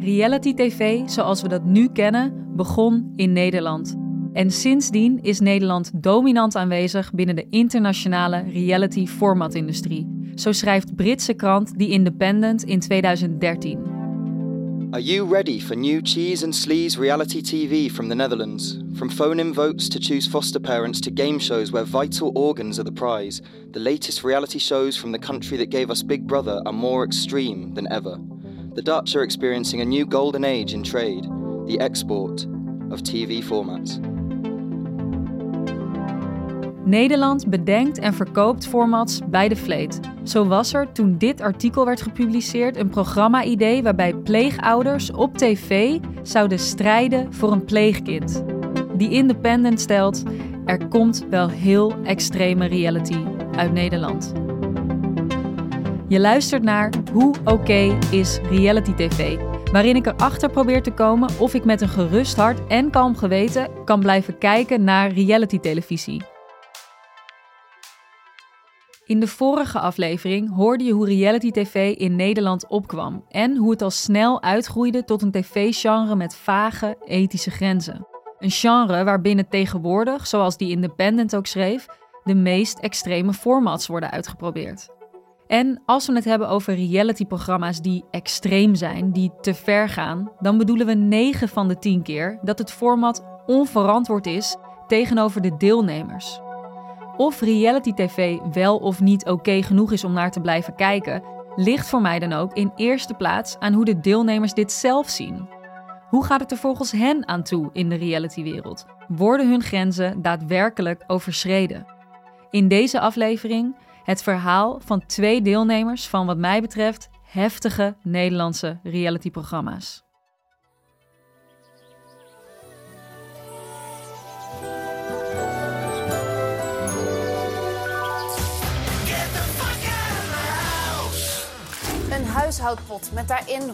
Reality TV, zoals we dat nu kennen, begon in Nederland. En sindsdien is Nederland dominant aanwezig binnen de internationale reality formatindustrie. Zo schrijft Britse krant The Independent in 2013. Are you ready for new cheese and sleaze reality TV from the Netherlands? From phone-in votes to choose foster parents to game shows where vital organs are the prize. The latest reality shows from the country that gave us Big Brother are more extreme than ever. The Dutch are experiencing a new golden age in trade, the export of TV formats. Nederland bedenkt en verkoopt formats bij de vleet. Zo was er, toen dit artikel werd gepubliceerd, een programma-idee waarbij pleegouders op tv zouden strijden voor een pleegkind. Die Independent stelt, er komt wel heel extreme reality uit Nederland. Je luistert naar Hoe Oké is Reality TV, waarin ik erachter probeer te komen of ik met een gerust hart en kalm geweten kan blijven kijken naar reality-televisie. In de vorige aflevering hoorde je hoe reality tv in Nederland opkwam en hoe het al snel uitgroeide tot een tv-genre met vage ethische grenzen. Een genre waarbinnen tegenwoordig, zoals The Independent ook schreef, de meest extreme formats worden uitgeprobeerd. En als we het hebben over realityprogramma's die extreem zijn, die te ver gaan, dan bedoelen we 9 van de 10 keer dat het format onverantwoord is tegenover de deelnemers. Of reality tv wel of niet oké genoeg is om naar te blijven kijken, ligt voor mij dan ook in eerste plaats aan hoe de deelnemers dit zelf zien. Hoe gaat het er volgens hen aan toe in de realitywereld? Worden hun grenzen daadwerkelijk overschreden? In deze aflevering het verhaal van 2 deelnemers van wat mij betreft heftige Nederlandse realityprogramma's. Een huishoudpot met daarin €100.000.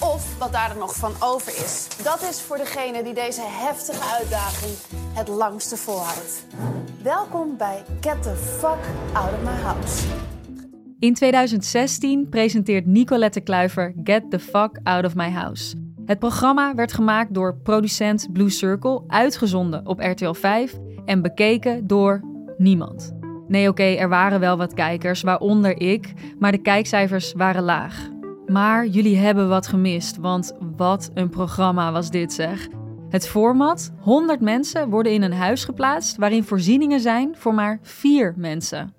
Of wat daar nog van over is. Dat is voor degene die deze heftige uitdaging het langste volhoudt. Welkom bij Get the Fuck Out of My House. In 2016 presenteert Nicolette Kluivert Get the Fuck Out of My House. Het programma werd gemaakt door producent Blue Circle, uitgezonden op RTL 5 en bekeken door niemand. Nee, oké, er waren wel wat kijkers, waaronder ik, maar de kijkcijfers waren laag. Maar jullie hebben wat gemist, want wat een programma was dit zeg. Het format, 100 mensen worden in een huis geplaatst waarin voorzieningen zijn voor maar 4 mensen.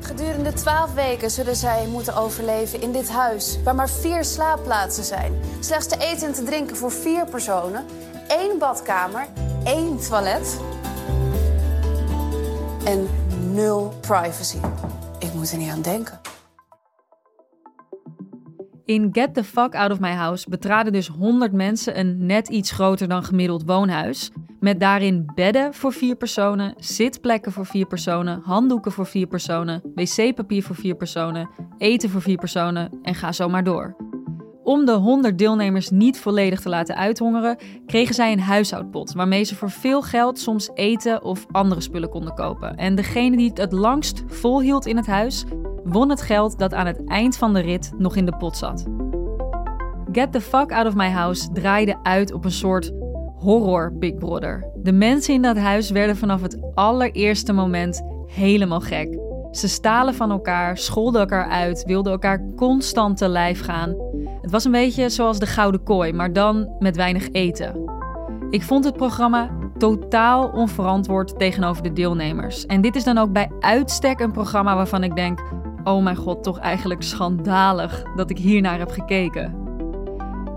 Gedurende 12 weken zullen zij moeten overleven in dit huis, waar maar 4 slaapplaatsen zijn. Slechts te eten en te drinken voor 4 personen, 1 badkamer, 1 toilet en 0 privacy. Ik moet er niet aan denken. In Get the Fuck Out of My House betraden dus 100 mensen een net iets groter dan gemiddeld woonhuis. Met daarin bedden voor 4 personen, zitplekken voor 4 personen, handdoeken voor 4 personen, wc-papier voor 4 personen, eten voor 4 personen en ga zo maar door. Om de 100 deelnemers niet volledig te laten uithongeren, kregen zij een huishoudpot waarmee ze voor veel geld soms eten of andere spullen konden kopen. En degene die het het langst volhield in het huis, won het geld dat aan het eind van de rit nog in de pot zat. Get the Fuck Out of My House draaide uit op een soort horror Big Brother. De mensen in dat huis werden vanaf het allereerste moment helemaal gek. Ze stalen van elkaar, scholden elkaar uit, wilden elkaar constant te lijf gaan. Het was een beetje zoals de Gouden Kooi, maar dan met weinig eten. Ik vond het programma totaal onverantwoord tegenover de deelnemers. En dit is dan ook bij uitstek een programma waarvan ik denk, oh mijn god, toch eigenlijk schandalig dat ik hiernaar heb gekeken.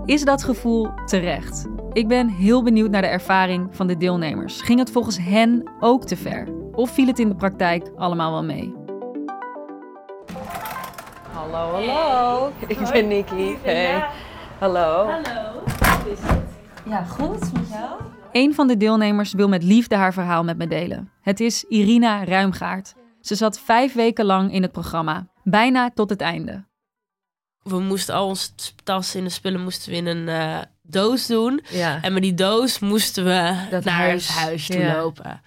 Is dat gevoel terecht? Ik ben heel benieuwd naar de ervaring van de deelnemers. Ging het volgens hen ook te ver? Of viel het in de praktijk allemaal wel mee? Hallo, hallo. Hey. Ik ben Nikki. Hey. Hallo. Hallo. Hoe is het? Ja, goed. Met jou? Een van de deelnemers wil met liefde haar verhaal met me delen. Het is Irina Ruimgaard. Ze zat 5 weken lang in het programma. Bijna tot het einde. We moesten al onze tassen en de spullen moesten we in een doos doen. Ja. En met die doos moesten we naar het huis toe lopen.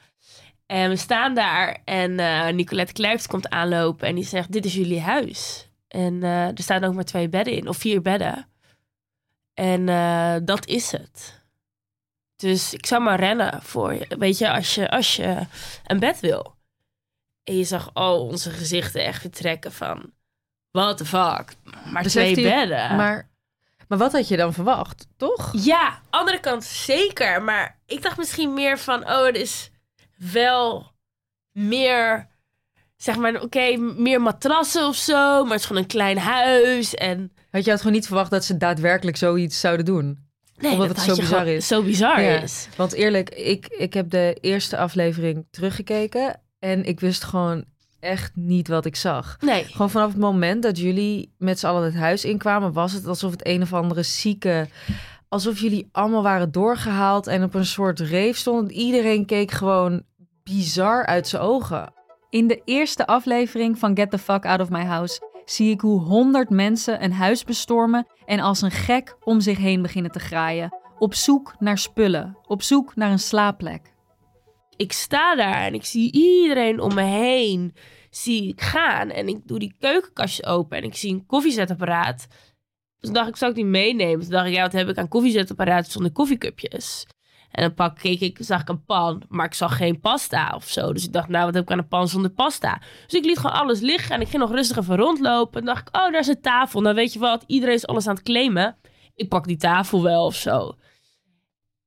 En we staan daar en Nicolette Kluivert komt aanlopen en die zegt, dit is jullie huis. En er staan ook maar 2 bedden in. Of 4 bedden. En dat is het. Dus ik zou maar rennen voor je. Weet je, als je een bed wil. En je zag al onze gezichten echt vertrekken van... What the fuck? Maar 2 bedden. Maar wat had je dan verwacht, toch? Ja, andere kant zeker. Maar ik dacht misschien meer van... Oh, er is wel meer... Zeg maar, oké, meer matrassen of zo. Maar het is gewoon een klein huis. En... Had je gewoon niet verwacht dat ze daadwerkelijk zoiets zouden doen? Nee, omdat het zo bizar is. Zo bizar is. Want eerlijk, ik heb de eerste aflevering teruggekeken. En ik wist gewoon echt niet wat ik zag. Nee. Gewoon vanaf het moment dat jullie met z'n allen het huis inkwamen... was het alsof het een of andere zieke... Alsof jullie allemaal waren doorgehaald en op een soort reef stonden. Iedereen keek gewoon bizar uit zijn ogen. In de eerste aflevering van Get the Fuck Out of My House... zie ik hoe 100 mensen een huis bestormen... en als een gek om zich heen beginnen te graaien. Op zoek naar spullen. Op zoek naar een slaapplek. Ik sta daar en ik zie iedereen om me heen gaan. En ik doe die keukenkastje open en ik zie een koffiezetapparaat. Toen dacht ik, zou ik die meenemen? Toen dacht ik, ja, wat heb ik aan koffiezetapparaat zonder koffiecupjes? En dan zag ik een pan, maar ik zag geen pasta of zo. Dus ik dacht, nou, wat heb ik aan een pan zonder pasta? Dus ik liet gewoon alles liggen en ik ging nog rustig even rondlopen. En dacht ik, oh, daar is een tafel. Nou, weet je wat, iedereen is alles aan het claimen. Ik pak die tafel wel of zo.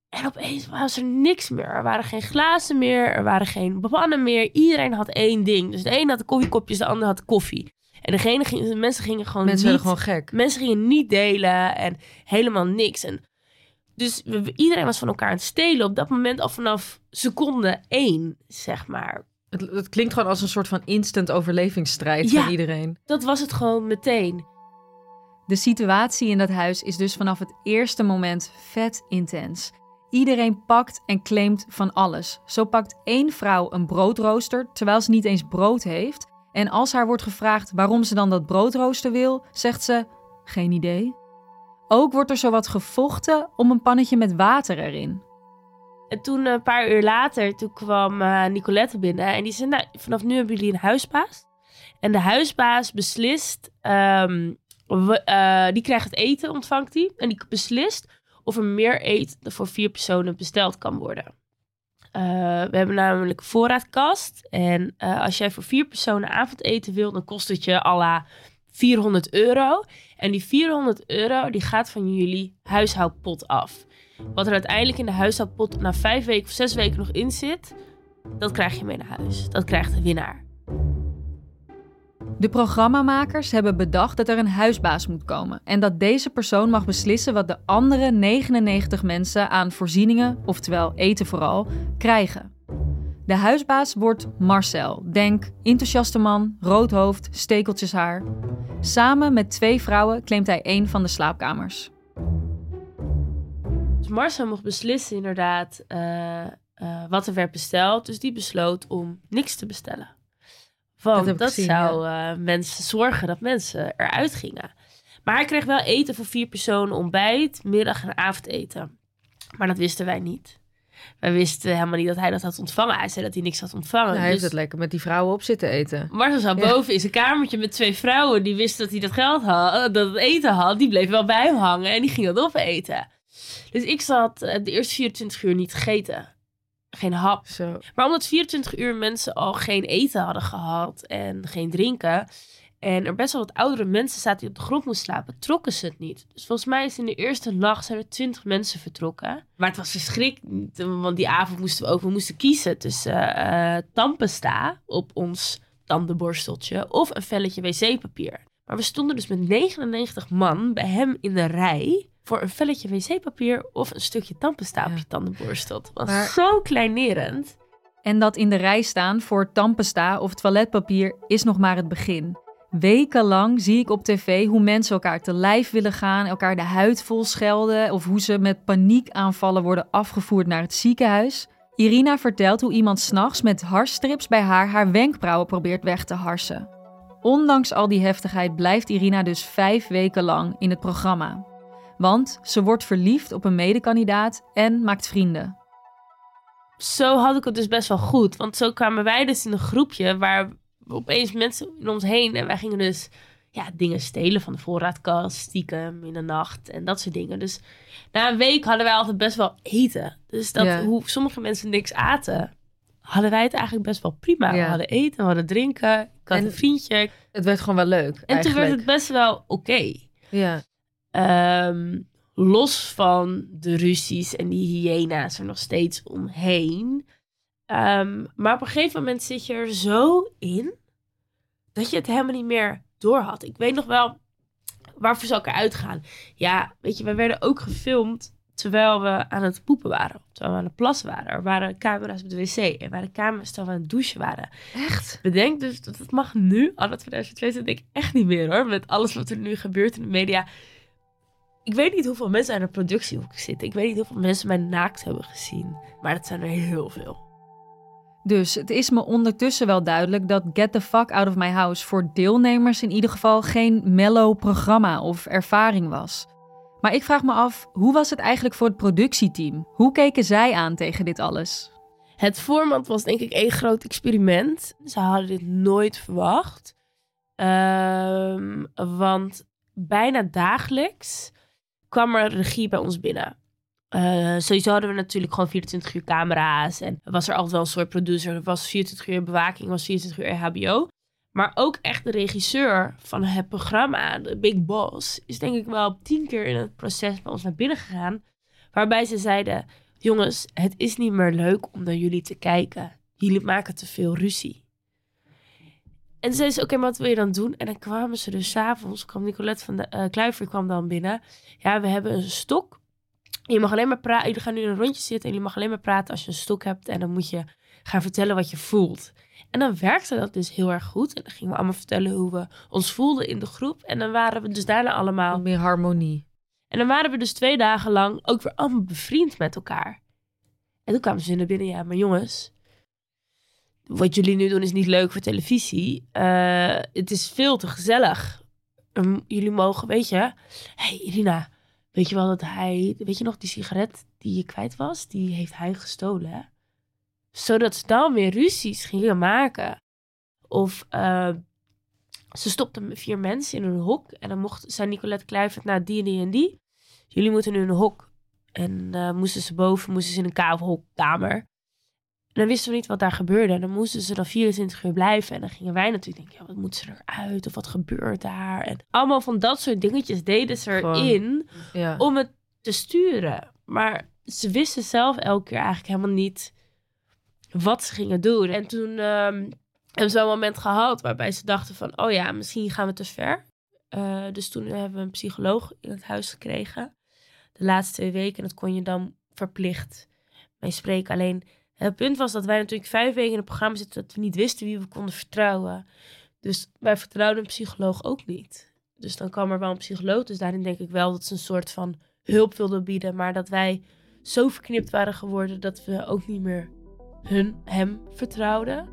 En opeens was er niks meer. Er waren geen glazen meer, er waren geen pannen meer. Iedereen had één ding. Dus de een had de koffiekopjes, de ander had koffie. En mensen gingen niet delen en helemaal niks. En dus iedereen was van elkaar aan het stelen op dat moment al vanaf seconde 1, zeg maar. Het klinkt gewoon als een soort van instant overlevingsstrijd van iedereen. Dat was het gewoon meteen. De situatie in dat huis is dus vanaf het eerste moment vet intens. Iedereen pakt en claimt van alles. Zo pakt 1 vrouw een broodrooster, terwijl ze niet eens brood heeft. En als haar wordt gevraagd waarom ze dan dat broodrooster wil, zegt ze, geen idee. Ook wordt er zowat gevochten om een pannetje met water erin. En toen een paar uur later, toen kwam Nicolette binnen en die zei, nou, vanaf nu hebben jullie een huisbaas. En de huisbaas beslist, die krijgt het eten, ontvangt die. En die beslist of er meer eten voor 4 personen besteld kan worden. We hebben namelijk een voorraadkast. En als jij voor 4 personen avondeten wil, dan kost het je à la €400. En die €400 die gaat van jullie huishoudpot af. Wat er uiteindelijk in de huishoudpot na 5 weken of 6 weken nog in zit, dat krijg je mee naar huis. Dat krijgt de winnaar. De programmamakers hebben bedacht dat er een huisbaas moet komen en dat deze persoon mag beslissen wat de andere 99 mensen aan voorzieningen, oftewel eten vooral, krijgen. De huisbaas wordt Marcel, denk enthousiaste man, rood hoofd, stekeltjes haar. Samen met 2 vrouwen claimt hij 1 van de slaapkamers. Dus Marcel mocht beslissen inderdaad wat er werd besteld, dus die besloot om niks te bestellen. Want dat gezien, zou mensen zorgen dat mensen eruit gingen. Maar hij kreeg wel eten voor 4 personen, ontbijt, middag en avondeten. Maar dat wisten wij niet. Wij wisten helemaal niet dat hij dat had ontvangen. Hij zei dat hij niks had ontvangen. Nou, hij heeft het lekker met die vrouwen op zitten eten. Marcel zat boven in zijn kamertje met 2 vrouwen. Die wisten dat hij dat geld had, dat het eten had. Die bleef wel bij hem hangen en die ging dat opeten. Dus ik zat de eerste 24 uur niet gegeten. Geen hap. Zo. Maar omdat 24 uur mensen al geen eten hadden gehad en geen drinken en er best wel wat oudere mensen zaten die op de grond moesten slapen, trokken ze het niet. Dus volgens mij is in de eerste nacht zijn er 20 mensen vertrokken. Maar het was verschrikkelijk, want die avond moesten we kiezen tussen tandpasta op ons tandenborsteltje of een velletje wc-papier. Maar we stonden dus met 99 man bij hem in de rij voor een velletje wc-papier of een stukje tandpasta op je tandenborstel. Dat was zo kleinerend. En dat in de rij staan voor tandpasta of toiletpapier is nog maar het begin. Wekenlang zie ik op tv hoe mensen elkaar te lijf willen gaan, elkaar de huid vol schelden of hoe ze met paniekaanvallen worden afgevoerd naar het ziekenhuis. Irina vertelt hoe iemand 's nachts met harsstrips bij haar wenkbrauwen probeert weg te harsen. Ondanks al die heftigheid blijft Irina dus 5 weken lang in het programma. Want ze wordt verliefd op een medekandidaat en maakt vrienden. Zo had ik het dus best wel goed. Want zo kwamen wij dus in een groepje waar opeens mensen om ons heen. En wij gingen dus ja, dingen stelen van de voorraadkast, stiekem in de nacht en dat soort dingen. Dus na een week hadden wij altijd best wel eten. Dus dat hoe sommige mensen niks aten, hadden wij het eigenlijk best wel prima. Ja. We hadden eten, we hadden drinken, ik had een vriendje. Het werd gewoon wel leuk. En eigenlijk, toen werd het best wel oké. Ja. Los van de ruzies en die hyena's er nog steeds omheen. Maar op een gegeven moment zit je er zo in dat je het helemaal niet meer door had. Ik weet nog wel, waarvoor zou ik eruit gaan? Ja, weet je, wij werden ook gefilmd terwijl we aan het poepen waren. Terwijl we aan het plassen waren. Er waren camera's op de wc. Er waren camera's terwijl we aan het douchen waren. Echt? Bedenk dus, dat mag nu, al dat 2020, denk ik echt niet meer hoor. Met alles wat er nu gebeurt in de media. Ik weet niet hoeveel mensen aan de productiehoek zitten. Ik weet niet hoeveel mensen mij naakt hebben gezien. Maar dat zijn er heel veel. Dus het is me ondertussen wel duidelijk dat Get the Fuck Out of My House voor deelnemers in ieder geval geen mellow programma of ervaring was. Maar ik vraag me af, hoe was het eigenlijk voor het productieteam? Hoe keken zij aan tegen dit alles? Het format was denk ik één groot experiment. Ze hadden dit nooit verwacht. Want bijna dagelijks kwam er regie bij ons binnen. Sowieso hadden we natuurlijk gewoon 24 uur camera's. En was er altijd wel een soort producer. Er was 24 uur bewaking, was 24 uur EHBO. Maar ook echt de regisseur van het programma, de Big Boss, is denk ik wel 10 keer in het proces bij ons naar binnen gegaan. Waarbij ze zeiden, jongens, het is niet meer leuk om naar jullie te kijken. Jullie maken te veel ruzie. En zeiden ze, oké, maar wat wil je dan doen? En dan kwamen ze dus 's avonds, kwam Nicolette Kluivert kwam dan binnen. Ja, we hebben een stok. Je mag alleen maar praten. Jullie gaan nu in een rondje zitten en je mag alleen maar praten als je een stok hebt. En dan moet je gaan vertellen wat je voelt. En dan werkte dat dus heel erg goed. En dan gingen we allemaal vertellen hoe we ons voelden in de groep. En dan waren we dus daarna allemaal meer harmonie. En dan waren we dus 2 dagen lang ook weer allemaal bevriend met elkaar. En toen kwamen ze naar binnen. Ja, maar jongens, wat jullie nu doen is niet leuk voor televisie. Het is veel te gezellig. Jullie mogen, weet je... Hey, Irina... Weet je wel dat hij... Weet je nog die sigaret die je kwijt was? Die heeft hij gestolen. Zodat ze dan weer ruzies gingen maken. Of ze stopten 4 mensen in een hok. En dan zei Nicolette Kluivert naar die en die. Jullie moeten nu in een hok. En moesten ze in een hokkamer. En dan wisten we niet wat daar gebeurde. En dan moesten ze dan 24 uur blijven. En dan gingen wij natuurlijk denken, ja, wat moet ze eruit? Of wat gebeurt daar? En allemaal van dat soort dingetjes deden ze erin om het te sturen. Maar ze wisten zelf elke keer eigenlijk helemaal niet wat ze gingen doen. En toen hebben ze een moment gehad waarbij ze dachten van, oh ja, misschien gaan we te ver. Dus toen hebben we een psycholoog in het huis gekregen. De laatste 2 weken. En dat kon je dan verplicht mee spreken. Alleen... Het punt was dat wij natuurlijk 5 weken in het programma zitten... dat we niet wisten wie we konden vertrouwen. Dus wij vertrouwden een psycholoog ook niet. Dus dan kwam er wel een psycholoog. Dus daarin denk ik wel dat ze een soort van hulp wilden bieden... maar dat wij zo verknipt waren geworden... dat we ook niet meer hem vertrouwden.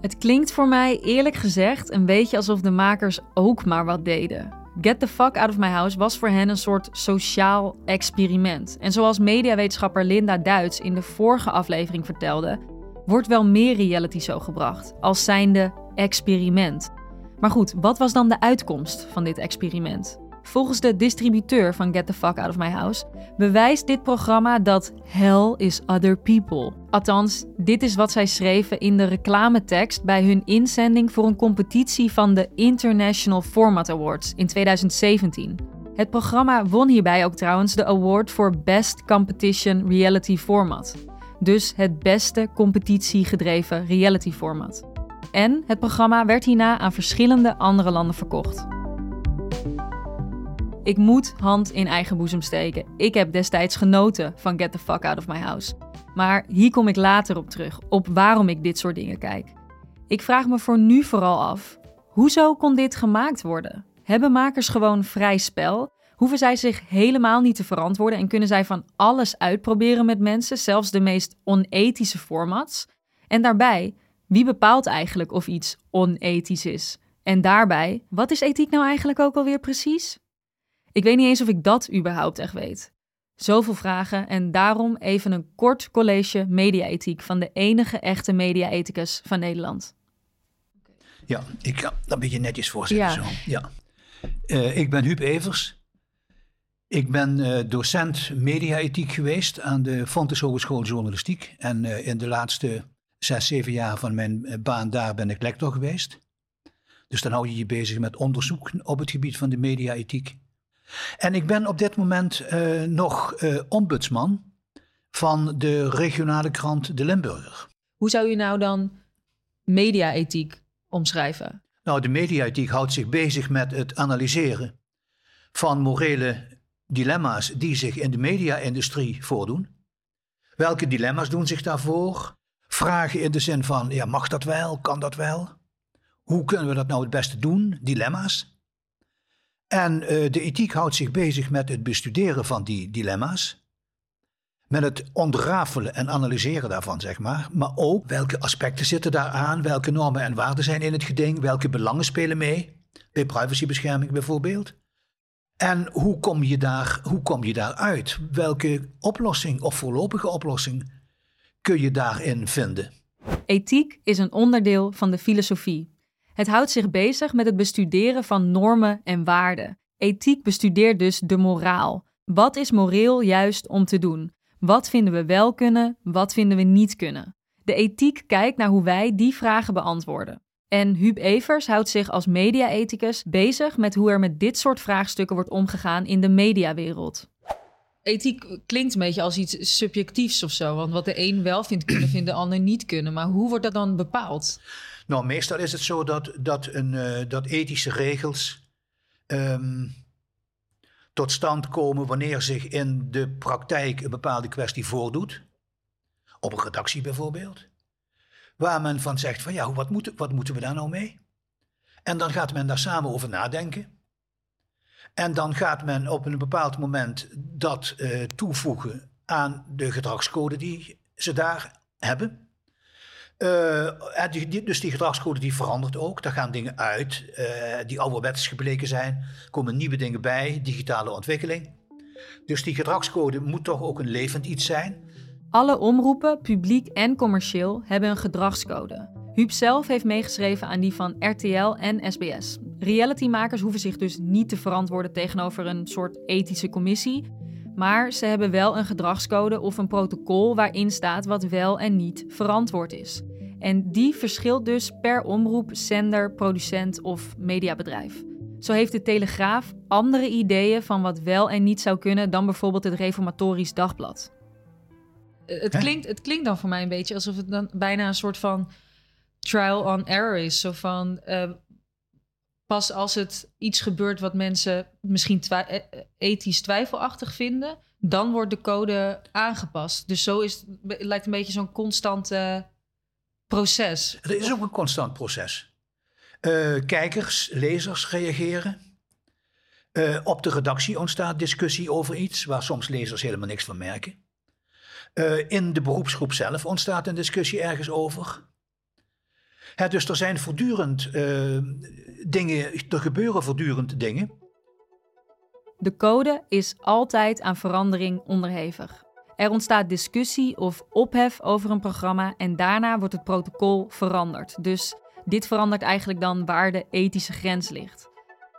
Het klinkt voor mij eerlijk gezegd een beetje alsof de makers ook maar wat deden... Get the Fuck Out of My House was voor hen een soort sociaal experiment. En zoals mediawetenschapper Linda Duits in de vorige aflevering vertelde... wordt wel meer reality show gebracht, als zijnde experiment. Maar goed, wat was dan de uitkomst van dit experiment? Volgens de distributeur van Get the Fuck Out of My House... bewijst dit programma dat hell is other people. Althans, dit is wat zij schreven in de reclametekst... bij hun inzending voor een competitie van de International Format Awards in 2017. Het programma won hierbij ook trouwens de award voor Best Competition Reality Format. Dus het beste competitiegedreven reality format. En het programma werd hierna aan verschillende andere landen verkocht. Ik moet hand in eigen boezem steken. Ik heb destijds genoten van Get the Fuck Out of My House. Maar hier kom ik later op terug, op waarom ik dit soort dingen kijk. Ik vraag me voor nu vooral af, hoezo kon dit gemaakt worden? Hebben makers gewoon vrij spel? Hoeven zij zich helemaal niet te verantwoorden... en kunnen zij van alles uitproberen met mensen, zelfs de meest onethische formats? En daarbij, wie bepaalt eigenlijk of iets onethisch is? En daarbij, wat is ethiek nou eigenlijk ook alweer precies? Ik weet niet eens of ik dat überhaupt echt weet. Zoveel vragen en daarom even een kort college mediaethiek van de enige echte mediaethicus van Nederland. Ja, ik kan dat een beetje netjes voorstellen. Ja. Zo. Ja. Ik ben Huub Evers. Ik ben docent media-ethiek geweest aan de Fontys Hogeschool Journalistiek. En in de laatste 6-7 jaar van mijn baan daar ben ik lector geweest. Dus dan hou je je bezig met onderzoek op het gebied van de media-ethiek. En ik ben op dit moment nog ombudsman van de regionale krant De Limburger. Hoe zou u nou dan media-ethiek omschrijven? Nou, de media-ethiek houdt zich bezig met het analyseren van morele dilemma's die zich in de media-industrie voordoen. Welke dilemma's doen zich daarvoor? Vragen in de zin van, ja, mag dat wel? Kan dat wel? Hoe kunnen we dat nou het beste doen? Dilemma's. En de ethiek houdt zich bezig met het bestuderen van die dilemma's. Met het ontrafelen en analyseren daarvan, zeg maar. Maar ook welke aspecten zitten daaraan, welke normen en waarden zijn in het geding, welke belangen spelen mee, bij privacybescherming bijvoorbeeld. En hoe kom je daar uit? Welke oplossing of voorlopige oplossing kun je daarin vinden? Ethiek is een onderdeel van de filosofie. Het houdt zich bezig met het bestuderen van normen en waarden. Ethiek bestudeert dus de moraal. Wat is moreel juist om te doen? Wat vinden we wel kunnen, wat vinden we niet kunnen? De ethiek kijkt naar hoe wij die vragen beantwoorden. En Huub Evers houdt zich als media-ethicus bezig met hoe er met dit soort vraagstukken wordt omgegaan in de mediawereld. Ethiek klinkt een beetje als iets subjectiefs of zo. Want wat de een wel vindt kunnen, vindt de ander niet kunnen. Maar hoe wordt dat dan bepaald? Nou, meestal is het zo dat ethische regels tot stand komen wanneer zich in de praktijk een bepaalde kwestie voordoet. Op een redactie bijvoorbeeld. Waar men van zegt van ja, wat moeten we daar nou mee? En dan gaat men daar samen over nadenken. En dan gaat men op een bepaald moment dat toevoegen aan de gedragscode die ze daar hebben. Dus die gedragscode die verandert ook. Daar gaan dingen uit die ouderwets gebleken zijn. Komen nieuwe dingen bij, digitale ontwikkeling. Dus die gedragscode moet toch ook een levend iets zijn. Alle omroepen, publiek en commercieel, hebben een gedragscode. Huub zelf heeft meegeschreven aan die van RTL en SBS. Realitymakers hoeven zich dus niet te verantwoorden tegenover een soort ethische commissie. Maar ze hebben wel een gedragscode of een protocol waarin staat wat wel en niet verantwoord is. En die verschilt dus per omroep, zender, producent of mediabedrijf. Zo heeft de Telegraaf andere ideeën van wat wel en niet zou kunnen dan bijvoorbeeld het Reformatorisch Dagblad. Het klinkt dan voor mij een beetje alsof het dan bijna een soort van trial on error is. Zo van, pas als het iets gebeurt wat mensen misschien ethisch twijfelachtig vinden, dan wordt de code aangepast. Dus zo is het lijkt een beetje zo'n constant proces. Het is ook een constant proces. Kijkers, lezers reageren. Op de redactie ontstaat discussie over iets waar soms lezers helemaal niks van merken. In de beroepsgroep zelf ontstaat een discussie ergens over. Dus er zijn voortdurend dingen, er gebeuren voortdurend dingen. De code is altijd aan verandering onderhevig. Er ontstaat discussie of ophef over een programma en daarna wordt het protocol veranderd. Dus dit verandert eigenlijk dan waar de ethische grens ligt.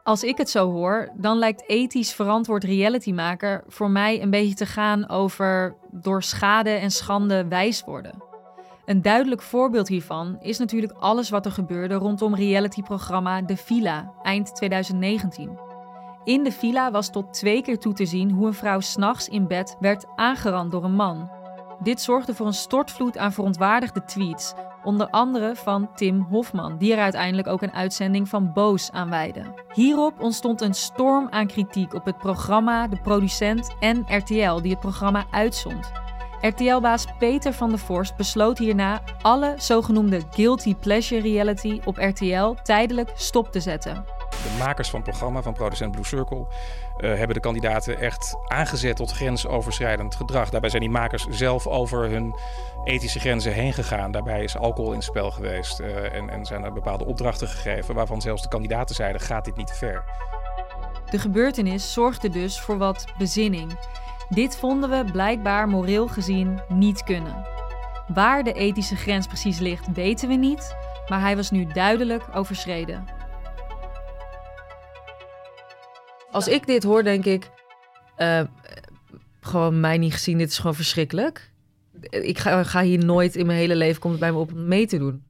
Als ik het zo hoor, dan lijkt ethisch verantwoord realitymaker voor mij een beetje te gaan over door schade en schande wijs worden. Een duidelijk voorbeeld hiervan is natuurlijk alles wat er gebeurde rondom realityprogramma De Villa eind 2019. In De Villa was tot 2 keer toe te zien hoe een vrouw 's nachts in bed werd aangerand door een man. Dit zorgde voor een stortvloed aan verontwaardigde tweets, onder andere van Tim Hofman, die er uiteindelijk ook een uitzending van Boos aan wijdde. Hierop ontstond een storm aan kritiek op het programma, de producent en RTL die het programma uitzond. RTL-baas Peter van der Vorst besloot hierna alle zogenoemde guilty pleasure reality op RTL tijdelijk stop te zetten. De makers van het programma, van producent Blue Circle, hebben de kandidaten echt aangezet tot grensoverschrijdend gedrag. Daarbij zijn die makers zelf over hun ethische grenzen heen gegaan. Daarbij is alcohol in het spel geweest en zijn er bepaalde opdrachten gegeven waarvan zelfs de kandidaten zeiden, gaat dit niet te ver? De gebeurtenis zorgde dus voor wat bezinning. Dit vonden we blijkbaar moreel gezien niet kunnen. Waar de ethische grens precies ligt, weten we niet. maar hij was nu duidelijk overschreden. Als ik dit hoor, denk ik, gewoon mij niet gezien, dit is gewoon verschrikkelijk. Ik ga hier nooit in mijn hele leven, komt het bij me op, mee te doen.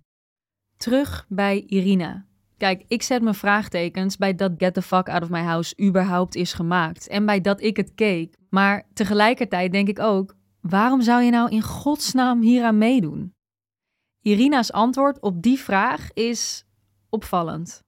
Terug bij Irina. Kijk, ik zet mijn vraagtekens bij dat Get the Fuck Out of My House überhaupt is gemaakt. En bij dat ik het keek. Maar tegelijkertijd denk ik ook, waarom zou je nou in godsnaam hieraan meedoen? Irina's antwoord op die vraag is opvallend.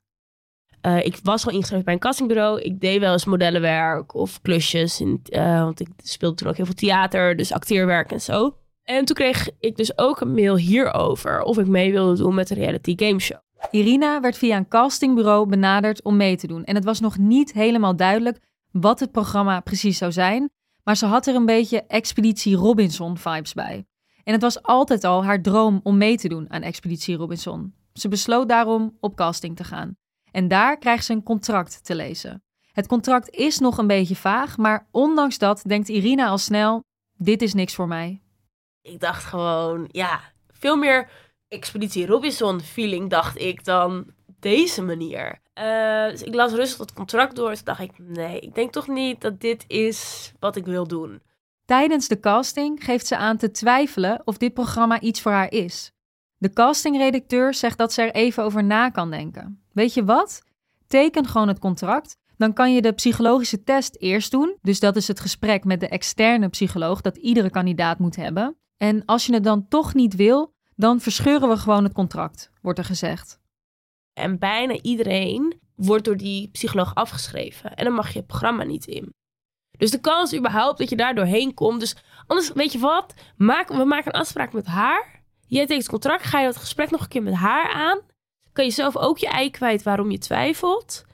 Ik was al ingeschreven bij een castingbureau. Ik deed wel eens modellenwerk of klusjes. Want ik speelde toen ook heel veel theater, dus acteerwerk en zo. En toen kreeg ik dus ook een mail hierover of ik mee wilde doen met de reality game show. Irina werd via een castingbureau benaderd om mee te doen. En het was nog niet helemaal duidelijk wat het programma precies zou zijn. Maar ze had er een beetje Expeditie Robinson vibes bij. En het was altijd al haar droom om mee te doen aan Expeditie Robinson. Ze besloot daarom op casting te gaan. En daar krijgt ze een contract te lezen. Het contract is nog een beetje vaag, maar ondanks dat denkt Irina al snel, dit is niks voor mij. Ik dacht gewoon, ja, veel meer Expeditie Robinson feeling dacht ik dan deze manier. Dus ik las rustig dat contract door en toen dacht ik, nee, ik denk toch niet dat dit is wat ik wil doen. Tijdens de casting geeft ze aan te twijfelen of dit programma iets voor haar is. De castingredacteur zegt dat ze er even over na kan denken. Weet je wat? Teken gewoon het contract. Dan kan je de psychologische test eerst doen. Dus dat is het gesprek met de externe psycholoog dat iedere kandidaat moet hebben. En als je het dan toch niet wil, dan verscheuren we gewoon het contract, wordt er gezegd. En bijna iedereen wordt door die psycholoog afgeschreven. En dan mag je het programma niet in. Dus de kans überhaupt dat je daar doorheen komt. Dus anders, weet je wat? We maken een afspraak met haar. Jij tekent het contract, ga je dat gesprek nog een keer met haar aan. Kan je zelf ook je ei kwijt waarom je twijfelt.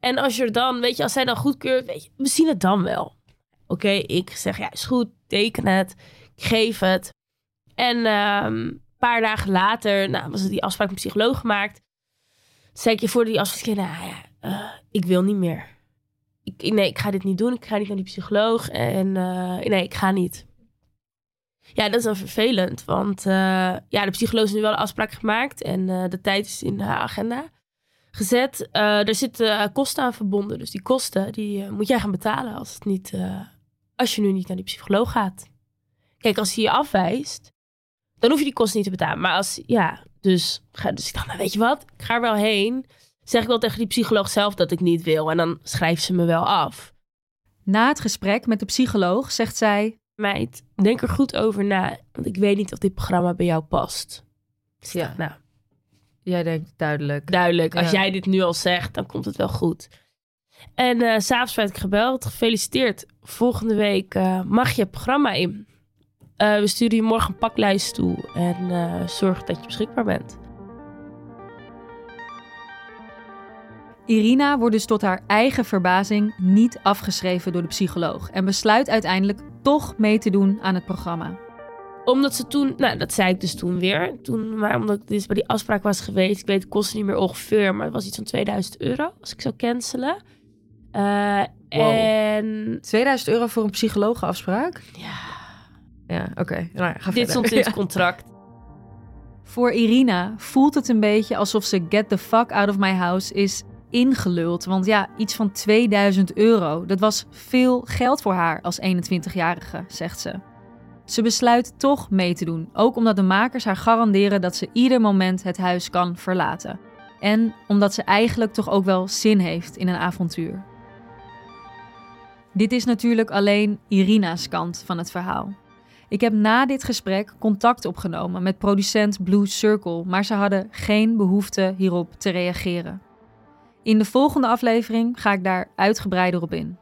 En als je dan, weet je, als zij dan goedkeurt, weet je, we zien het dan wel. Oké, ik zeg, ja, is goed, teken het, ik geef het. En een paar dagen later, nou, was er die afspraak met de psycholoog gemaakt. Zei ik je voor die afspraak, nou ja, ik wil niet meer. Ik ga dit niet doen, ik ga niet naar die psycholoog en nee, ik ga niet. Ja, dat is wel vervelend, want de psycholoog is nu wel een afspraak gemaakt en de tijd is in haar agenda gezet. Er zitten kosten aan verbonden, dus die kosten die moet jij gaan betalen als je nu niet naar die psycholoog gaat. Kijk, als hij je afwijst, dan hoef je die kosten niet te betalen. Maar dus ik dacht, nou weet je wat, ik ga er wel heen. Zeg ik wel tegen die psycholoog zelf dat ik niet wil en dan schrijft ze me wel af. Na het gesprek met de psycholoog zegt zij, meid, denk er goed over na, want ik weet niet of dit programma bij jou past. Dus ja, nou. Jij denkt duidelijk. Duidelijk, als jij dit nu al zegt, dan komt het wel goed. En 's avonds werd ik gebeld, gefeliciteerd. Volgende week mag je het programma in. We sturen je morgen een paklijst toe en zorg dat je beschikbaar bent. Irina wordt dus tot haar eigen verbazing niet afgeschreven door de psycholoog en besluit uiteindelijk toch mee te doen aan het programma. Omdat ze toen, nou dat zei ik dus toen weer, maar omdat ik dus bij die afspraak was geweest, ik weet het kost niet meer ongeveer, maar het was iets van €2000 als ik zou cancelen. En €2000 voor een psychologenafspraak? Ja, oké. Nou, ga dit stond in het contract. Voor Irina voelt het een beetje alsof ze Get the Fuck Out of My House is ingeluld. Want ja, iets van €2000. Dat was veel geld voor haar als 21-jarige, zegt ze. Ze besluit toch mee te doen. Ook omdat de makers haar garanderen dat ze ieder moment het huis kan verlaten. En omdat ze eigenlijk toch ook wel zin heeft in een avontuur. Dit is natuurlijk alleen Irina's kant van het verhaal. Ik heb na dit gesprek contact opgenomen met producent Blue Circle, maar ze hadden geen behoefte hierop te reageren. In de volgende aflevering ga ik daar uitgebreider op in.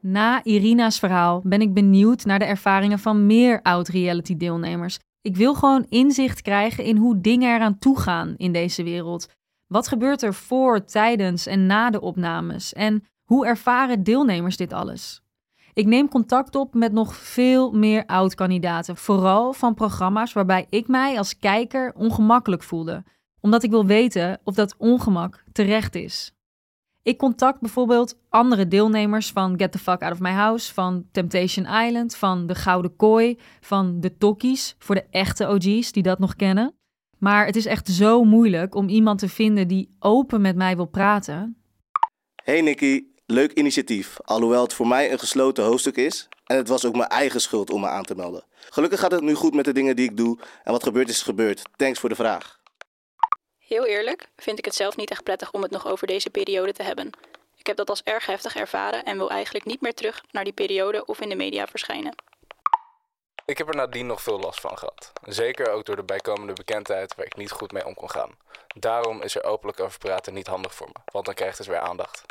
Na Irina's verhaal ben ik benieuwd naar de ervaringen van meer oud-reality-deelnemers. Ik wil gewoon inzicht krijgen in hoe dingen eraan toegaan in deze wereld. Wat gebeurt er voor, tijdens en na de opnames? En hoe ervaren deelnemers dit alles? Ik neem contact op met nog veel meer oud-kandidaten. Vooral van programma's waarbij ik mij als kijker ongemakkelijk voelde. Omdat ik wil weten of dat ongemak terecht is. Ik contact bijvoorbeeld andere deelnemers van Get the Fuck Out of My House, van Temptation Island, van de Gouden Kooi, van De Tokkies, voor de echte OG's die dat nog kennen. Maar het is echt zo moeilijk om iemand te vinden die open met mij wil praten. Hey Nicky, leuk initiatief. Alhoewel het voor mij een gesloten hoofdstuk is. En het was ook mijn eigen schuld om me aan te melden. Gelukkig gaat het nu goed met de dingen die ik doe. En wat gebeurd is gebeurd. Thanks voor de vraag. Heel eerlijk vind ik het zelf niet echt prettig om het nog over deze periode te hebben. Ik heb dat als erg heftig ervaren en wil eigenlijk niet meer terug naar die periode of in de media verschijnen. Ik heb er nadien nog veel last van gehad. Zeker ook door de bijkomende bekendheid waar ik niet goed mee om kon gaan. Daarom is er openlijk over praten niet handig voor me, want dan krijgt het weer aandacht.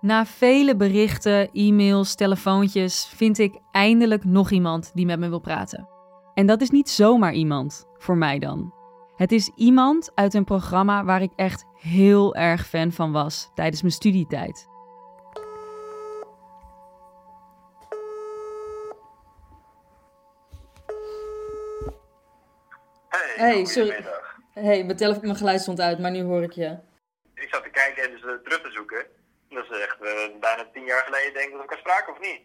Na vele berichten, e-mails, telefoontjes vind ik eindelijk nog iemand die met me wil praten. En dat is niet zomaar iemand, voor mij dan. Het is iemand uit een programma waar ik echt heel erg fan van was tijdens mijn studietijd. Hey, sorry. Hey, mijn geluid stond uit, maar nu hoor ik je. Ik zat te kijken en dus terug te zoeken. Dat is echt bijna 10 jaar geleden, denk ik, dat we elkaar spraken, of niet?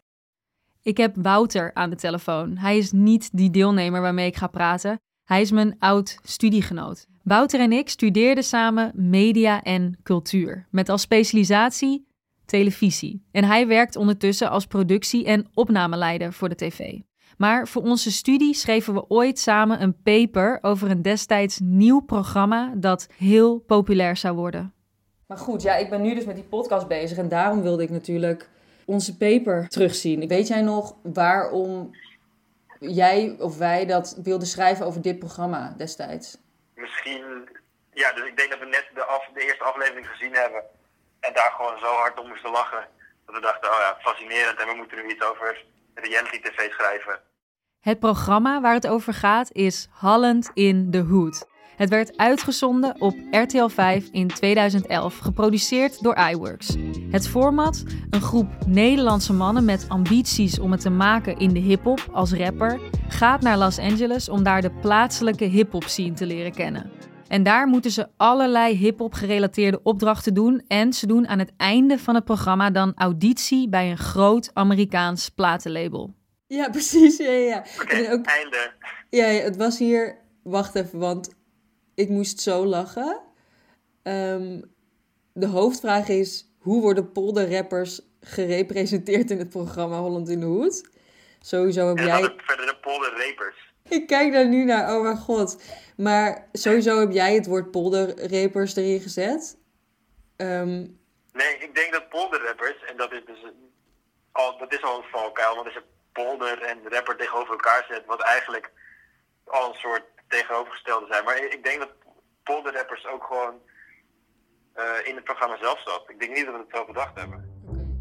Ik heb Wouter aan de telefoon. Hij is niet die deelnemer waarmee ik ga praten. Hij is mijn oud-studiegenoot. Wouter en ik studeerden samen media en cultuur. Met als specialisatie televisie. En hij werkt ondertussen als productie- en opnameleider voor de tv. Maar voor onze studie schreven we ooit samen een paper over een destijds nieuw programma dat heel populair zou worden. Maar goed, ja, ik ben nu dus met die podcast bezig en daarom wilde ik natuurlijk onze paper terugzien. Weet jij nog waarom jij of wij dat wilden schrijven over dit programma destijds? Misschien, ja, dus ik denk dat we net de eerste aflevering gezien hebben en daar gewoon zo hard om moesten lachen. Dat we dachten, oh ja, fascinerend en we moeten nu iets over reality tv schrijven. Het programma waar het over gaat is Holland in da Hood. Het werd uitgezonden op RTL 5 in 2011, geproduceerd door iWorks. Het format, een groep Nederlandse mannen met ambities om het te maken in de hiphop als rapper, gaat naar Los Angeles om daar de plaatselijke hiphop scene te leren kennen. En daar moeten ze allerlei hiphop gerelateerde opdrachten doen en ze doen aan het einde van het programma dan auditie bij een groot Amerikaans platenlabel. Ja, precies. Ja. Okay, en ook, einde. Ja, het was hier... Wacht even, want... Ik moest zo lachen. De hoofdvraag is... Hoe worden polderrappers gerepresenteerd in het programma Holland in da Hood? Sowieso heb jij... En verder de polderrappers. Ik kijk daar nu naar. Oh mijn god. Maar sowieso heb jij het woord polderrappers erin gezet. Nee, ik denk dat polderrappers... En dat is dus... dat is al een valkuil. Want als je polder en rapper tegenover elkaar zet... Wat eigenlijk al een soort... tegenovergestelde zijn. Maar ik denk dat polderrappers ook gewoon in het programma zelf zat. Ik denk niet dat we het zo bedacht hebben.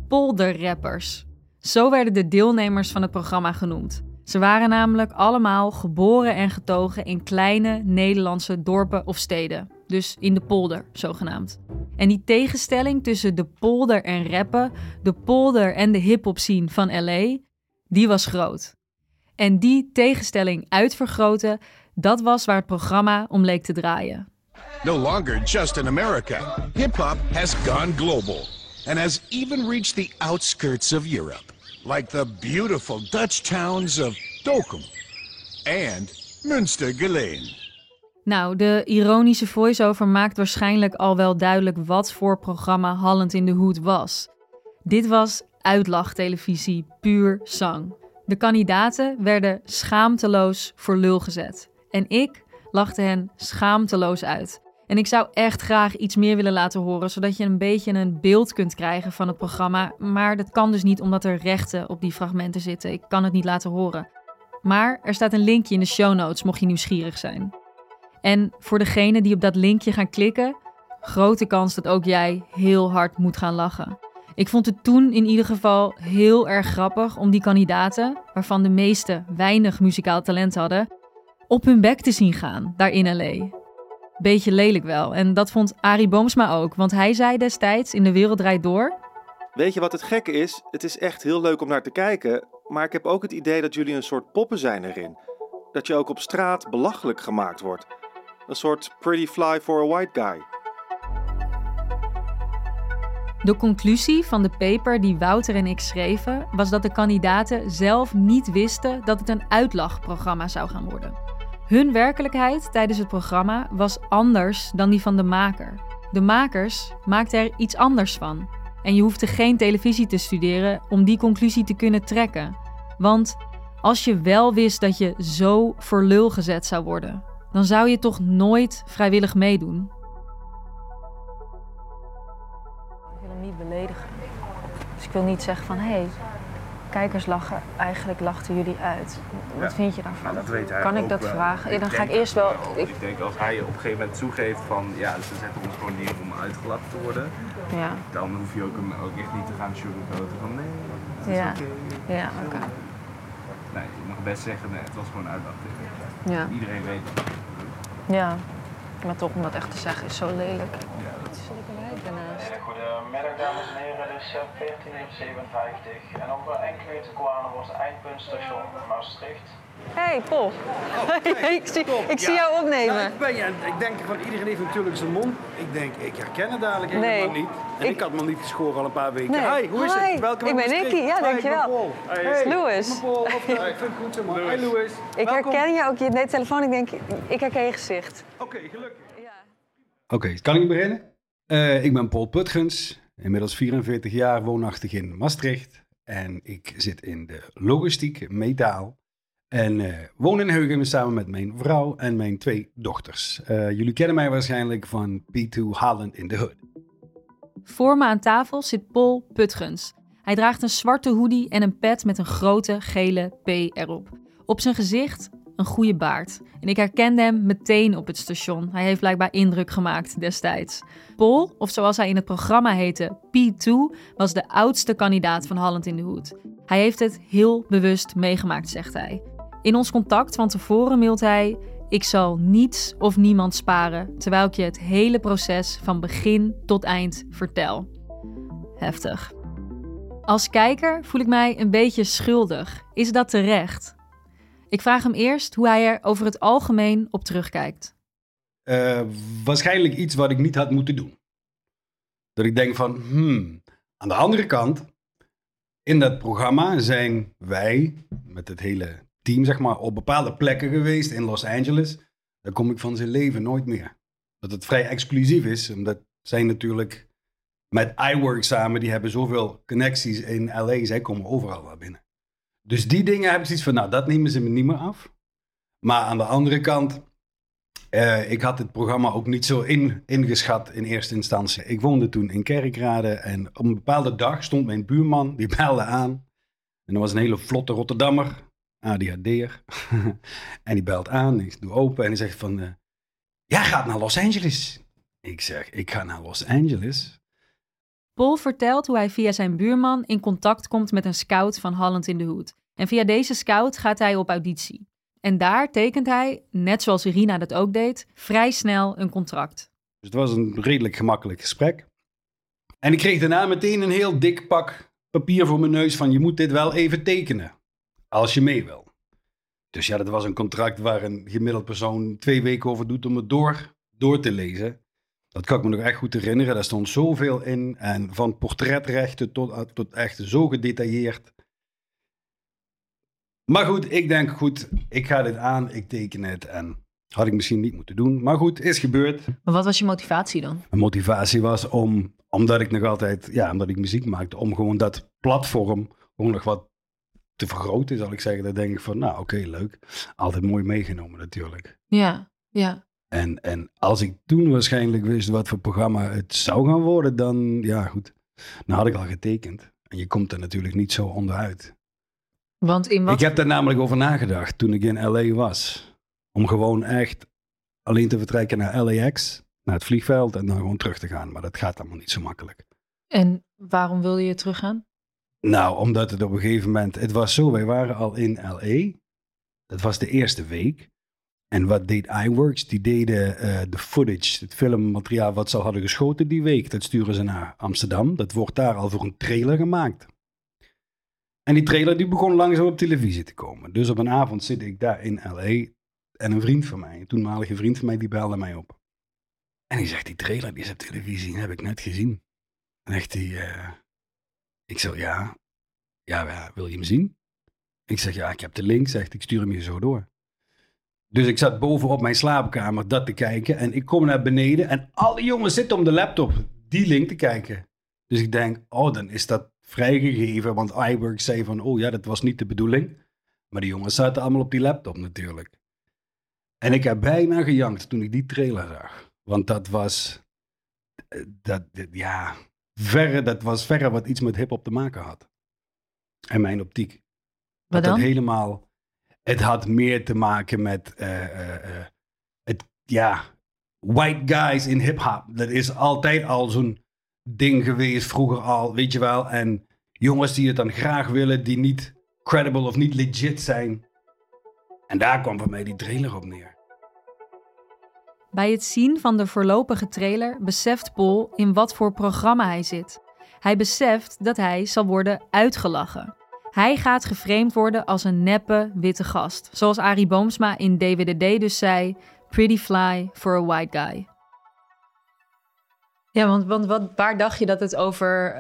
Polderrappers. Zo werden de deelnemers van het programma genoemd. Ze waren namelijk allemaal geboren en getogen in kleine Nederlandse dorpen of steden. Dus in de polder, zogenaamd. En die tegenstelling tussen de polder en rappen, de polder en de hip-hop scene van LA, die was groot. En die tegenstelling uitvergroten... Dat was waar het programma om leek te draaien. No longer just in America. Hip-hop has gone global and has even reached the outskirts of Europe, like the beautiful Dutch towns of Dokkum and Münstergeleen. Nou, de ironische voice-over maakt waarschijnlijk al wel duidelijk wat voor programma Holland in da Hood was. Dit was uitlachtelevisie, puur zang. De kandidaten werden schaamteloos voor lul gezet. En ik lachte hen schaamteloos uit. En ik zou echt graag iets meer willen laten horen... zodat je een beetje een beeld kunt krijgen van het programma. Maar dat kan dus niet omdat er rechten op die fragmenten zitten. Ik kan het niet laten horen. Maar er staat een linkje in de show notes, mocht je nieuwsgierig zijn. En voor degenen die op dat linkje gaan klikken... grote kans dat ook jij heel hard moet gaan lachen. Ik vond het toen in ieder geval heel erg grappig om die kandidaten... waarvan de meeste weinig muzikaal talent hadden... op hun bek te zien gaan, daar in L.A. Beetje lelijk wel. En dat vond Arie Boomsma ook, want hij zei destijds in De Wereld Draait Door... Weet je wat het gekke is? Het is echt heel leuk om naar te kijken... maar ik heb ook het idee dat jullie een soort poppen zijn erin. Dat je ook op straat belachelijk gemaakt wordt. Een soort pretty fly for a white guy. De conclusie van de paper die Wouter en ik schreven was dat de kandidaten zelf niet wisten dat het een uitlachprogramma zou gaan worden. Hun werkelijkheid tijdens het programma was anders dan die van de maker. De makers maakten er iets anders van. En je hoefde geen televisie te studeren om die conclusie te kunnen trekken. Want als je wel wist dat je zo voor lul gezet zou worden, dan zou je toch nooit vrijwillig meedoen. Ik wil hem niet beledigen. Dus ik wil niet zeggen van, hé, kijkers lachen, eigenlijk lachten jullie uit. Wat vind je daarvan? Nou, dat weet hij. Kan ik dat vragen? Ja, dan ga ik eerst wel... Ik denk als hij op een gegeven moment toegeeft van, ja, ze zetten ons gewoon neer om uitgelachen te worden. Ja. Dan hoef je ook hem ook echt niet te gaan sugarcoaten van, nee, dat is oké. Ja, oké. Nee, je mag best zeggen, nee, het was gewoon uitlachen. Ja. Iedereen weet het. Ja, maar toch om dat echt te zeggen is zo lelijk. Ja, dat is zulke leuk daarnaast. Goedemiddag dames en heren, het is 14:57 en over enkele minuten kwamen we ons eindpuntstation Maastricht. Hey Pol, hey, ik zie jou opnemen. Nou, ik denk van iedereen heeft natuurlijk zijn mond. Ik denk, ik herken het dadelijk helemaal niet. En ik had me niet geschoren al een paar weken. Nee. Hi, hoe is het? Welkom in Maastricht. Ik ben Nicky, ja dankjewel. Hey, Louis. Ik vind het goed zo man. Hi Louis. Ik herken je ook, je deed telefoon, ik denk, ik herken je gezicht. Oké, gelukkig. Ja. Oké, kan ik beginnen? Ik ben Pol Putgens, inmiddels 44 jaar, woonachtig in Maastricht. En ik zit in de logistiek, metaal. En woon in Heugem samen met mijn vrouw en mijn 2 dochters. Jullie kennen mij waarschijnlijk van P2 Holland in da Hood. Voor me aan tafel zit Pol Putgens. Hij draagt een zwarte hoodie en een pet met een grote gele P erop. Op zijn gezicht een goede baard. En ik herkende hem meteen op het station. Hij heeft blijkbaar indruk gemaakt destijds. Pol, of zoals hij in het programma heette, P2, was de oudste kandidaat van Holland in da Hood. Hij heeft het heel bewust meegemaakt, zegt hij. In ons contact van tevoren mailt hij: ik zal niets of niemand sparen, terwijl ik je het hele proces van begin tot eind vertel. Heftig. Als kijker voel ik mij een beetje schuldig. Is dat terecht? Ik vraag hem eerst hoe hij er over het algemeen op terugkijkt. Waarschijnlijk iets wat ik niet had moeten doen. Dat ik denk van, aan de andere kant, in dat programma zijn wij met het hele team zeg maar op bepaalde plekken geweest in Los Angeles. Daar kom ik van zijn leven nooit meer. Dat het vrij exclusief is, omdat zij natuurlijk met iWorks samen, die hebben zoveel connecties in LA, zij komen overal naar binnen. Dus die dingen hebben zoiets van, nou, dat nemen ze me niet meer af. Maar aan de andere kant, ik had het programma ook niet zo ingeschat in eerste instantie. Ik woonde toen in Kerkrade en op een bepaalde dag stond mijn buurman, die belde aan. En dat was een hele vlotte Rotterdammer, ADHD'er. En die belt aan, ik doe open en hij zegt van, jij gaat naar Los Angeles. Ik zeg, ik ga naar Los Angeles. Pol vertelt hoe hij via zijn buurman in contact komt met een scout van Holland in da Hood. En via deze scout gaat hij op auditie. En daar tekent hij, net zoals Irina dat ook deed, vrij snel een contract. Dus het was een redelijk gemakkelijk gesprek. En ik kreeg daarna meteen een heel dik pak papier voor mijn neus van je moet dit wel even tekenen, als je mee wil. Dus ja, dat was een contract waar een gemiddeld persoon 2 weken over doet om het door te lezen. Dat kan ik me nog echt goed herinneren. Daar stond zoveel in. En van portretrechten tot echt zo gedetailleerd. Maar goed, ik denk goed, ik ga dit aan, ik teken het. En had ik misschien niet moeten doen. Maar goed, is gebeurd. Maar wat was je motivatie dan? Mijn motivatie was omdat ik nog altijd, omdat ik muziek maakte, om gewoon dat platform gewoon nog wat te vergroten, zal ik zeggen. Dan denk ik van, nou oké, leuk. Altijd mooi meegenomen natuurlijk. Ja. En als ik toen waarschijnlijk wist wat voor programma het zou gaan worden, dan, ja goed, dan had ik al getekend. En je komt er natuurlijk niet zo onderuit. Want in wat... Ik heb daar namelijk over nagedacht toen ik in LA was. Om gewoon echt alleen te vertrekken naar LAX, naar het vliegveld en dan gewoon terug te gaan. Maar dat gaat allemaal niet zo makkelijk. En waarom wilde je teruggaan? Nou, omdat het op een gegeven moment... Het was zo, wij waren al in LA. Dat was de eerste week. En wat deed iWorks? Die deden de footage, het filmmateriaal wat ze al hadden geschoten die week. Dat sturen ze naar Amsterdam. Dat wordt daar al voor een trailer gemaakt. En die trailer die begon langzaam op televisie te komen. Dus op een avond zit ik daar in LA en een vriend van mij, een toenmalige vriend van mij, die belde mij op. En die zegt, die trailer die is op televisie, dat heb ik net gezien. En zegt hij, ik zeg, ja, wil je hem zien? Ik zeg, ja, ik heb de link, zegt, ik stuur hem je zo door. Dus ik zat boven op mijn slaapkamer dat te kijken en ik kom naar beneden en alle jongens zitten om de laptop die link te kijken. Dus ik denk, oh, dan is dat vrijgegeven, want iWorks zei van, oh ja, dat was niet de bedoeling. Maar die jongens zaten allemaal op die laptop natuurlijk. En ik heb bijna gejankt toen ik die trailer zag. Want dat was, verre wat iets met hiphop te maken had. En mijn optiek. Wat dan? Dat helemaal, het had meer te maken met, white guys in hiphop. Dat is altijd al zo'n ding geweest, vroeger al, weet je wel. En jongens die het dan graag willen, die niet credible of niet legit zijn. En daar kwam voor mij die trailer op neer. Bij het zien van de voorlopige trailer beseft Pol in wat voor programma hij zit. Hij beseft dat hij zal worden uitgelachen. Hij gaat geframed worden als een neppe witte gast. Zoals Arie Boomsma in DWDD dus zei, pretty fly for a white guy. Ja, want waar dacht je dat het over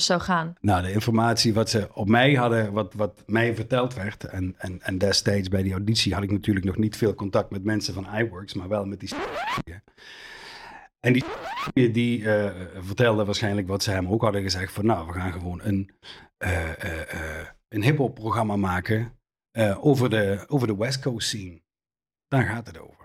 zou gaan? Nou, de informatie wat ze op mij hadden, wat mij verteld werd... En destijds bij die auditie had ik natuurlijk nog niet veel contact met mensen van iWorks... maar wel met die En die vertelde waarschijnlijk wat ze hem ook hadden gezegd... van nou, we gaan gewoon een hiphop programma maken over de West Coast scene. Daar gaat het over.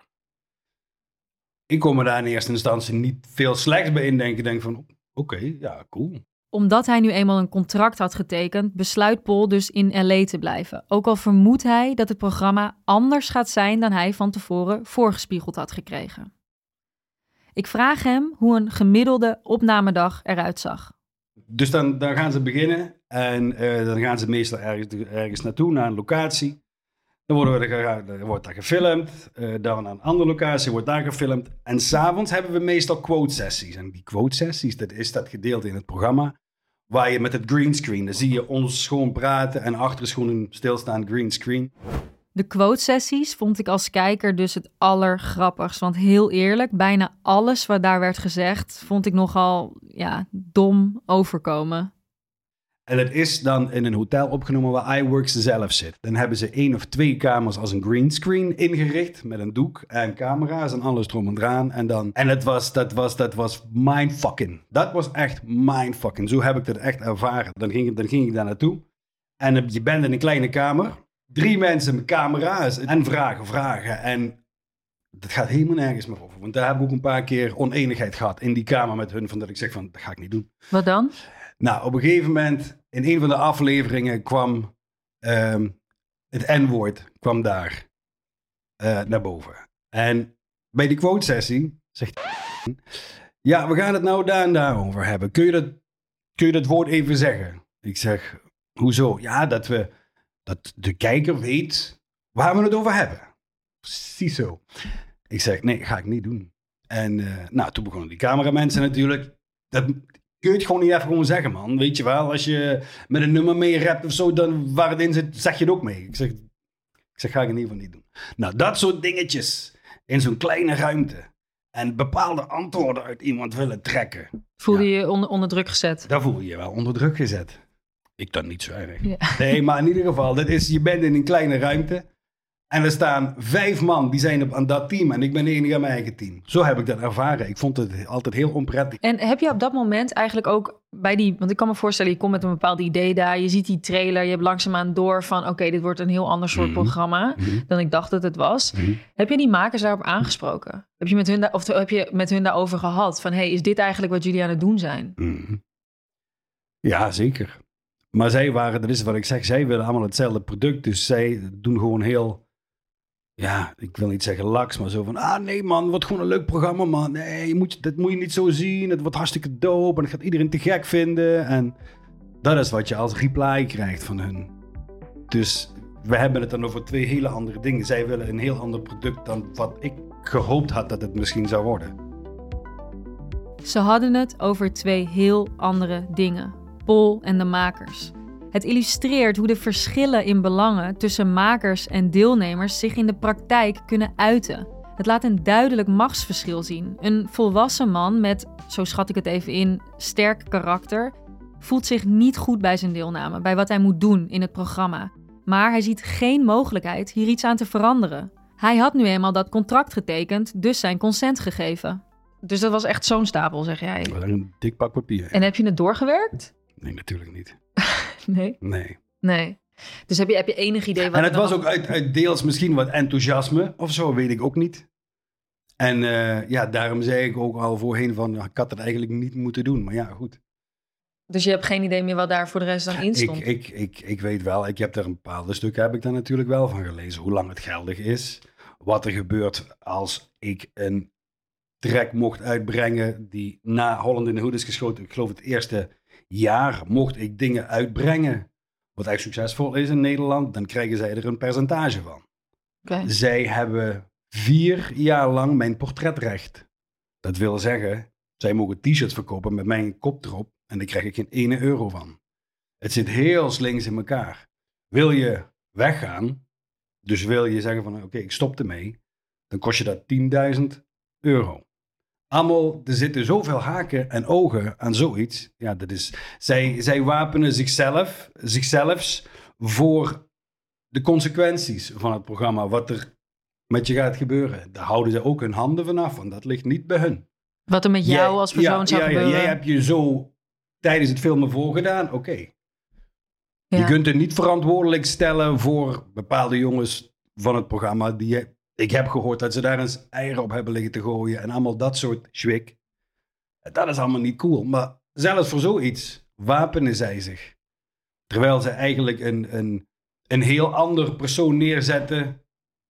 Ik kon me daar in eerste instantie niet veel slechts bij indenken. Ik denk van, oké, ja, cool. Omdat hij nu eenmaal een contract had getekend, besluit Pol dus in L.A. te blijven. Ook al vermoedt hij dat het programma anders gaat zijn dan hij van tevoren voorgespiegeld had gekregen. Ik vraag hem hoe een gemiddelde opnamedag eruit zag. Dus dan gaan ze beginnen en dan gaan ze meestal ergens naartoe, naar een locatie. Dan wordt daar gefilmd, dan aan een andere locatie wordt daar gefilmd. En s'avonds hebben we meestal quote-sessies. En die quote-sessies, dat is dat gedeelte in het programma... waar je met het greenscreen, dan zie je ons gewoon praten... en achter is gewoon een stilstaand greenscreen. De quote-sessies vond ik als kijker dus het allergrappigst. Want heel eerlijk, bijna alles wat daar werd gezegd... vond ik nogal, dom overkomen... En het is dan in een hotel opgenomen waar iWorks zelf zit. Dan hebben ze 1 of 2 kamers als een greenscreen ingericht... met een doek en camera's en alles erom en eraan. En dat was mindfucking. Dat was echt mindfucking. Zo heb ik dat echt ervaren. Dan ging ik daar naartoe. En je bent in een kleine kamer. 3 mensen met camera's en vragen. En dat gaat helemaal nergens meer over. Want daar heb ik ook een paar keer oneenigheid gehad in die kamer met hun... van dat ik zeg van, dat ga ik niet doen. Wat dan? Nou, op een gegeven moment, in een van de afleveringen kwam het N-woord kwam daar naar boven. En bij die quote-sessie zegt ja, we gaan het nou daar en daarover hebben. Kun je dat woord even zeggen? Ik zeg, hoezo? Ja, dat de kijker weet waar we het over hebben. Precies zo. Ik zeg, nee, ga ik niet doen. En toen begonnen die cameramensen natuurlijk... Kun je het gewoon niet even zeggen, man. Weet je wel, als je met een nummer mee rapt of zo, dan waar het in zit, zeg je het ook mee. Ik zeg, ga ik in ieder geval niet doen. Nou, dat soort dingetjes in zo'n kleine ruimte. En bepaalde antwoorden uit iemand willen trekken. Voel je je onder druk gezet? Daar voel je je wel onder druk gezet. Ik dan niet zo erg. Ja. Nee, maar in ieder geval, je bent in een kleine ruimte. En er staan 5 man die zijn aan dat team en ik ben de enige aan mijn eigen team. Zo heb ik dat ervaren. Ik vond het altijd heel onprettig. En heb je op dat moment eigenlijk ook bij die... Want ik kan me voorstellen, je komt met een bepaald idee daar. Je ziet die trailer, je hebt langzaamaan door van... Oké, dit wordt een heel ander soort programma dan ik dacht dat het was. Heb je die makers daarop aangesproken? Heb je met hun daarover gehad? Van, hey, is dit eigenlijk wat jullie aan het doen zijn? Ja, zeker. Maar zij waren, dat is wat ik zeg, zij willen allemaal hetzelfde product. Dus zij doen gewoon heel... Ja, ik wil niet zeggen laks, maar zo van... nee man, wat gewoon een leuk programma, man. Nee, dat moet je niet zo zien. Het wordt hartstikke dope en dat gaat iedereen te gek vinden. En dat is wat je als reply krijgt van hun. Dus we hebben het dan over 2 hele andere dingen. Zij willen een heel ander product dan wat ik gehoopt had dat het misschien zou worden. Ze hadden het over 2 heel andere dingen. Pol en de makers. Het illustreert hoe de verschillen in belangen tussen makers en deelnemers zich in de praktijk kunnen uiten. Het laat een duidelijk machtsverschil zien. Een volwassen man met, zo schat ik het even in, sterk karakter voelt zich niet goed bij zijn deelname, bij wat hij moet doen in het programma. Maar hij ziet geen mogelijkheid hier iets aan te veranderen. Hij had nu eenmaal dat contract getekend, dus zijn consent gegeven. Dus dat was echt zo'n stapel, zeg jij? Een dik pak papier. Ja. En heb je het doorgewerkt? Nee, natuurlijk niet. Nee? Nee. Dus heb je enig idee wat... En het was ook uit deels misschien wat enthousiasme of zo, weet ik ook niet. En daarom zei ik ook al voorheen van, ik had het eigenlijk niet moeten doen. Maar ja, goed. Dus je hebt geen idee meer wat daar voor de rest dan in stond? Ik weet wel, ik heb daar een bepaalde stuk heb ik daar natuurlijk wel van gelezen. Hoe lang het geldig is. Wat er gebeurt als ik een track mocht uitbrengen die na Holland in da Hood is geschoten. Ik geloof het eerste jaar mocht ik dingen uitbrengen. Wat echt succesvol is in Nederland, dan krijgen zij er een percentage van. Okay. Zij hebben 4 jaar lang mijn portretrecht. Dat wil zeggen, zij mogen t-shirts verkopen met mijn kop erop en daar krijg ik geen ene euro van. Het zit heel slings in elkaar. Wil je weggaan, dus wil je zeggen van oké, ik stop ermee, dan kost je dat €10.000. Allemaal, er zitten zoveel haken en ogen aan zoiets. Ja, dat is... Zij wapenen zichzelf voor de consequenties van het programma. Wat er met je gaat gebeuren. Daar houden ze ook hun handen vanaf, want dat ligt niet bij hun. Wat er met jou als persoon zou gebeuren. Jij hebt je zo tijdens het filmen voorgedaan. Oké. Ja. Je kunt er niet verantwoordelijk stellen voor bepaalde jongens van het programma die je... Ik heb gehoord dat ze daar eens eieren op hebben liggen te gooien en allemaal dat soort schwik. Dat is allemaal niet cool. Maar zelfs voor zoiets wapenen zij zich. Terwijl ze eigenlijk een heel ander persoon neerzetten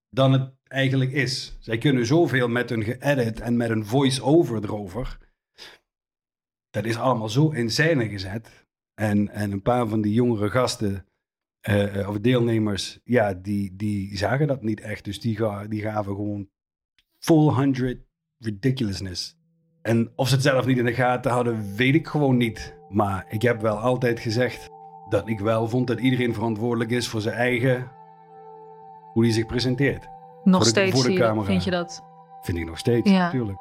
dan het eigenlijk is. Zij kunnen zoveel met hun geëdit en met een voice-over erover. Dat is allemaal zo in scène gezet. En een paar van die jongere gasten... of deelnemers, ja, die zagen dat niet echt. Dus die gaven gewoon full 100 ridiculousness. En of ze het zelf niet in de gaten hadden, weet ik gewoon niet. Maar ik heb wel altijd gezegd dat ik wel vond dat iedereen verantwoordelijk is voor zijn eigen... hoe hij zich presenteert. Nog steeds voor de camera. Vind je dat? Vind ik nog steeds, ja. Natuurlijk.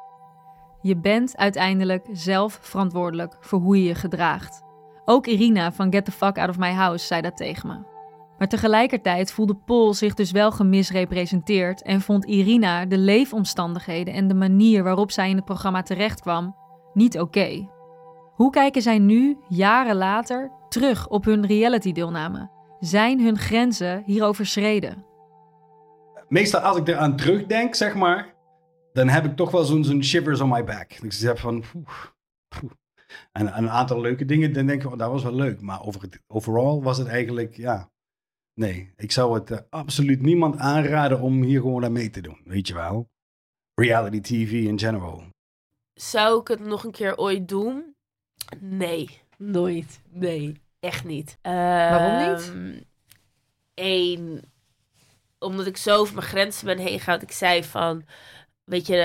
Je bent uiteindelijk zelf verantwoordelijk voor hoe je je gedraagt. Ook Irina van Get the Fuck Out of My House zei dat tegen me. Maar tegelijkertijd voelde Pol zich dus wel gemisrepresenteerd en vond Irina de leefomstandigheden en de manier waarop zij in het programma terechtkwam niet oké. Hoe kijken zij nu, jaren later, terug op hun reality-deelname? Zijn hun grenzen hier overschreden? Meestal als ik eraan terugdenk, zeg maar, dan heb ik toch wel zo'n shivers on my back. Dus ik heb van... En een aantal leuke dingen, dan denk ik, dat was wel leuk. Maar overal was het eigenlijk, ja... Nee, ik zou het absoluut niemand aanraden om hier gewoon aan mee te doen. Weet je wel? Reality TV in general. Zou ik het nog een keer ooit doen? Nee. Nooit. Nee, echt niet. Waarom niet? 1, omdat ik zo over mijn grenzen ben heen gegaan. Ik zei van... Weet je,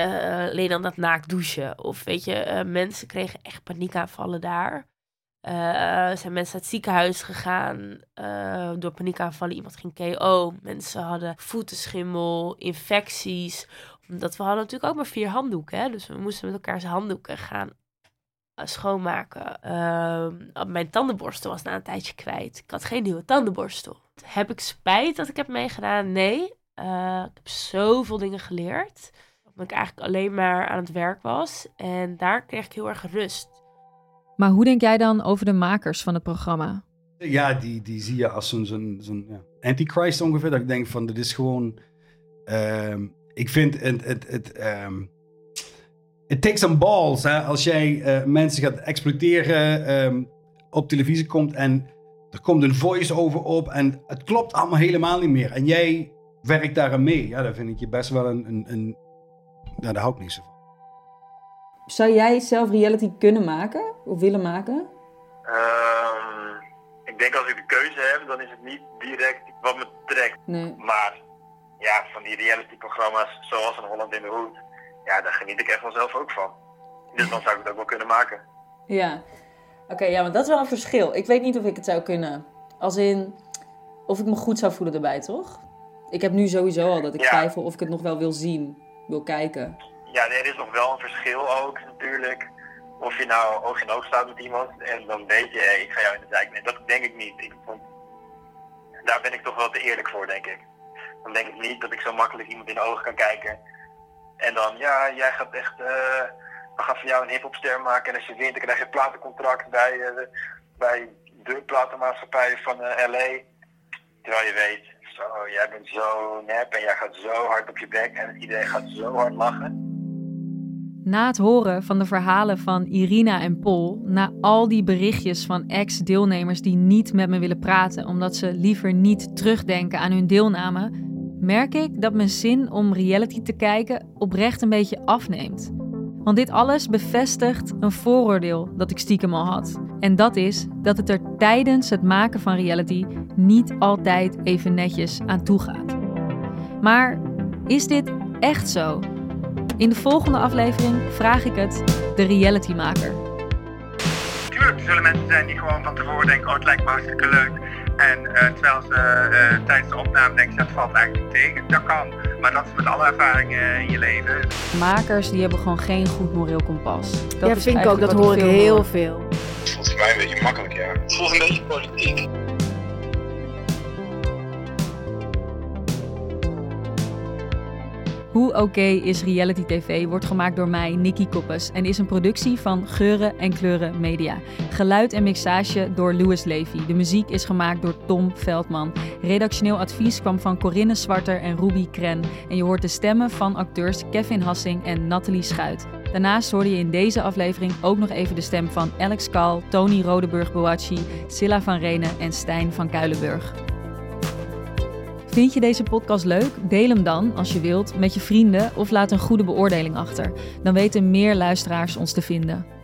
alleen aan dat naakt douchen. Of weet je, mensen kregen echt paniekaanvallen daar. Zijn mensen naar het ziekenhuis gegaan door paniekaanvallen. Iemand ging KO. Mensen hadden voetenschimmel, infecties. Omdat we hadden natuurlijk ook maar 4 handdoeken. Hè? Dus we moesten met elkaars handdoeken gaan schoonmaken. Mijn tandenborstel was na een tijdje kwijt. Ik had geen nieuwe tandenborstel. Heb ik spijt dat ik heb meegedaan? Nee. Ik heb zoveel dingen geleerd. Dat ik eigenlijk alleen maar aan het werk was. En daar kreeg ik heel erg rust. Maar hoe denk jij dan over de makers van het programma? Ja, die zie je als zo'n antichrist ongeveer. Dat ik denk van, dit is gewoon... ik vind het takes some balls. Hè? Als jij mensen gaat exploiteren, op televisie komt en er komt een voice-over op. En het klopt allemaal helemaal niet meer. En jij werkt daar aan mee. Ja, dan vind ik je best wel een Nou, daar hou ik niet zo van. Zou jij zelf reality kunnen maken? Of willen maken? Ik denk als ik de keuze heb, dan is het niet direct wat me trekt. Nee. Maar ja, van die realityprogramma's zoals een Holland in da Hood... Ja, daar geniet ik echt vanzelf ook van. Dus dan zou ik het ook wel kunnen maken. Ja. Oké, ja, want dat is wel een verschil. Ik weet niet of ik het zou kunnen. Als in, of ik me goed zou voelen erbij, toch? Ik heb nu sowieso al dat ik twijfel of ik het nog wel wil zien... wil kijken. Ja, er is nog wel een verschil ook natuurlijk. Of je nou oog in oog staat met iemand en dan weet je, hey, ik ga jou in de dijk nemen. Dat denk ik niet. Daar ben ik toch wel te eerlijk voor, denk ik. Dan denk ik niet dat ik zo makkelijk iemand in de ogen kan kijken. En dan, ja, jij gaat echt... we gaan van jou een hiphopster maken. En als je wint, dan krijg je een platencontract bij de platenmaatschappij van L.A. Terwijl je weet, zo, jij bent zo nep en jij gaat zo hard op je bek. En iedereen gaat zo hard lachen. Na het horen van de verhalen van Irina en Pol, na al die berichtjes van ex-deelnemers die niet met me willen praten omdat ze liever niet terugdenken aan hun deelname, merk ik dat mijn zin om reality te kijken oprecht een beetje afneemt. Want dit alles bevestigt een vooroordeel dat ik stiekem al had. En dat is dat het er tijdens het maken van reality niet altijd even netjes aan toe gaat. Maar is dit echt zo? In de volgende aflevering vraag ik het de realitymaker. Tuurlijk zullen mensen zijn die gewoon van tevoren denken, oh het lijkt me hartstikke leuk. En terwijl ze tijdens de opname denken, dat valt eigenlijk tegen. Dat kan, maar dat is met alle ervaringen in je leven. Makers die hebben gewoon geen goed moreel kompas. Dat vind ik ook, dat hoor ik heel veel. Het voelt voor mij een beetje makkelijk, ja. Het voelt een beetje politiek. Hoe oké is reality tv wordt gemaakt door mij, Nikki Koppes, en is een productie van Geuren en Kleuren Media. Geluid en mixage door Louis Levy. De muziek is gemaakt door Tom Veldman. Redactioneel advies kwam van Corinne Zwarter en Ruby Kren. En je hoort de stemmen van acteurs Kevin Hassing en Nathalie Schuit. Daarnaast hoorde je in deze aflevering ook nog even de stem van Alex Kaal, Tony Rodeburg-Boacci, Silla van Renen en Stijn van Kuilenburg. Vind je deze podcast leuk? Deel hem dan, als je wilt, met je vrienden of laat een goede beoordeling achter. Dan weten meer luisteraars ons te vinden.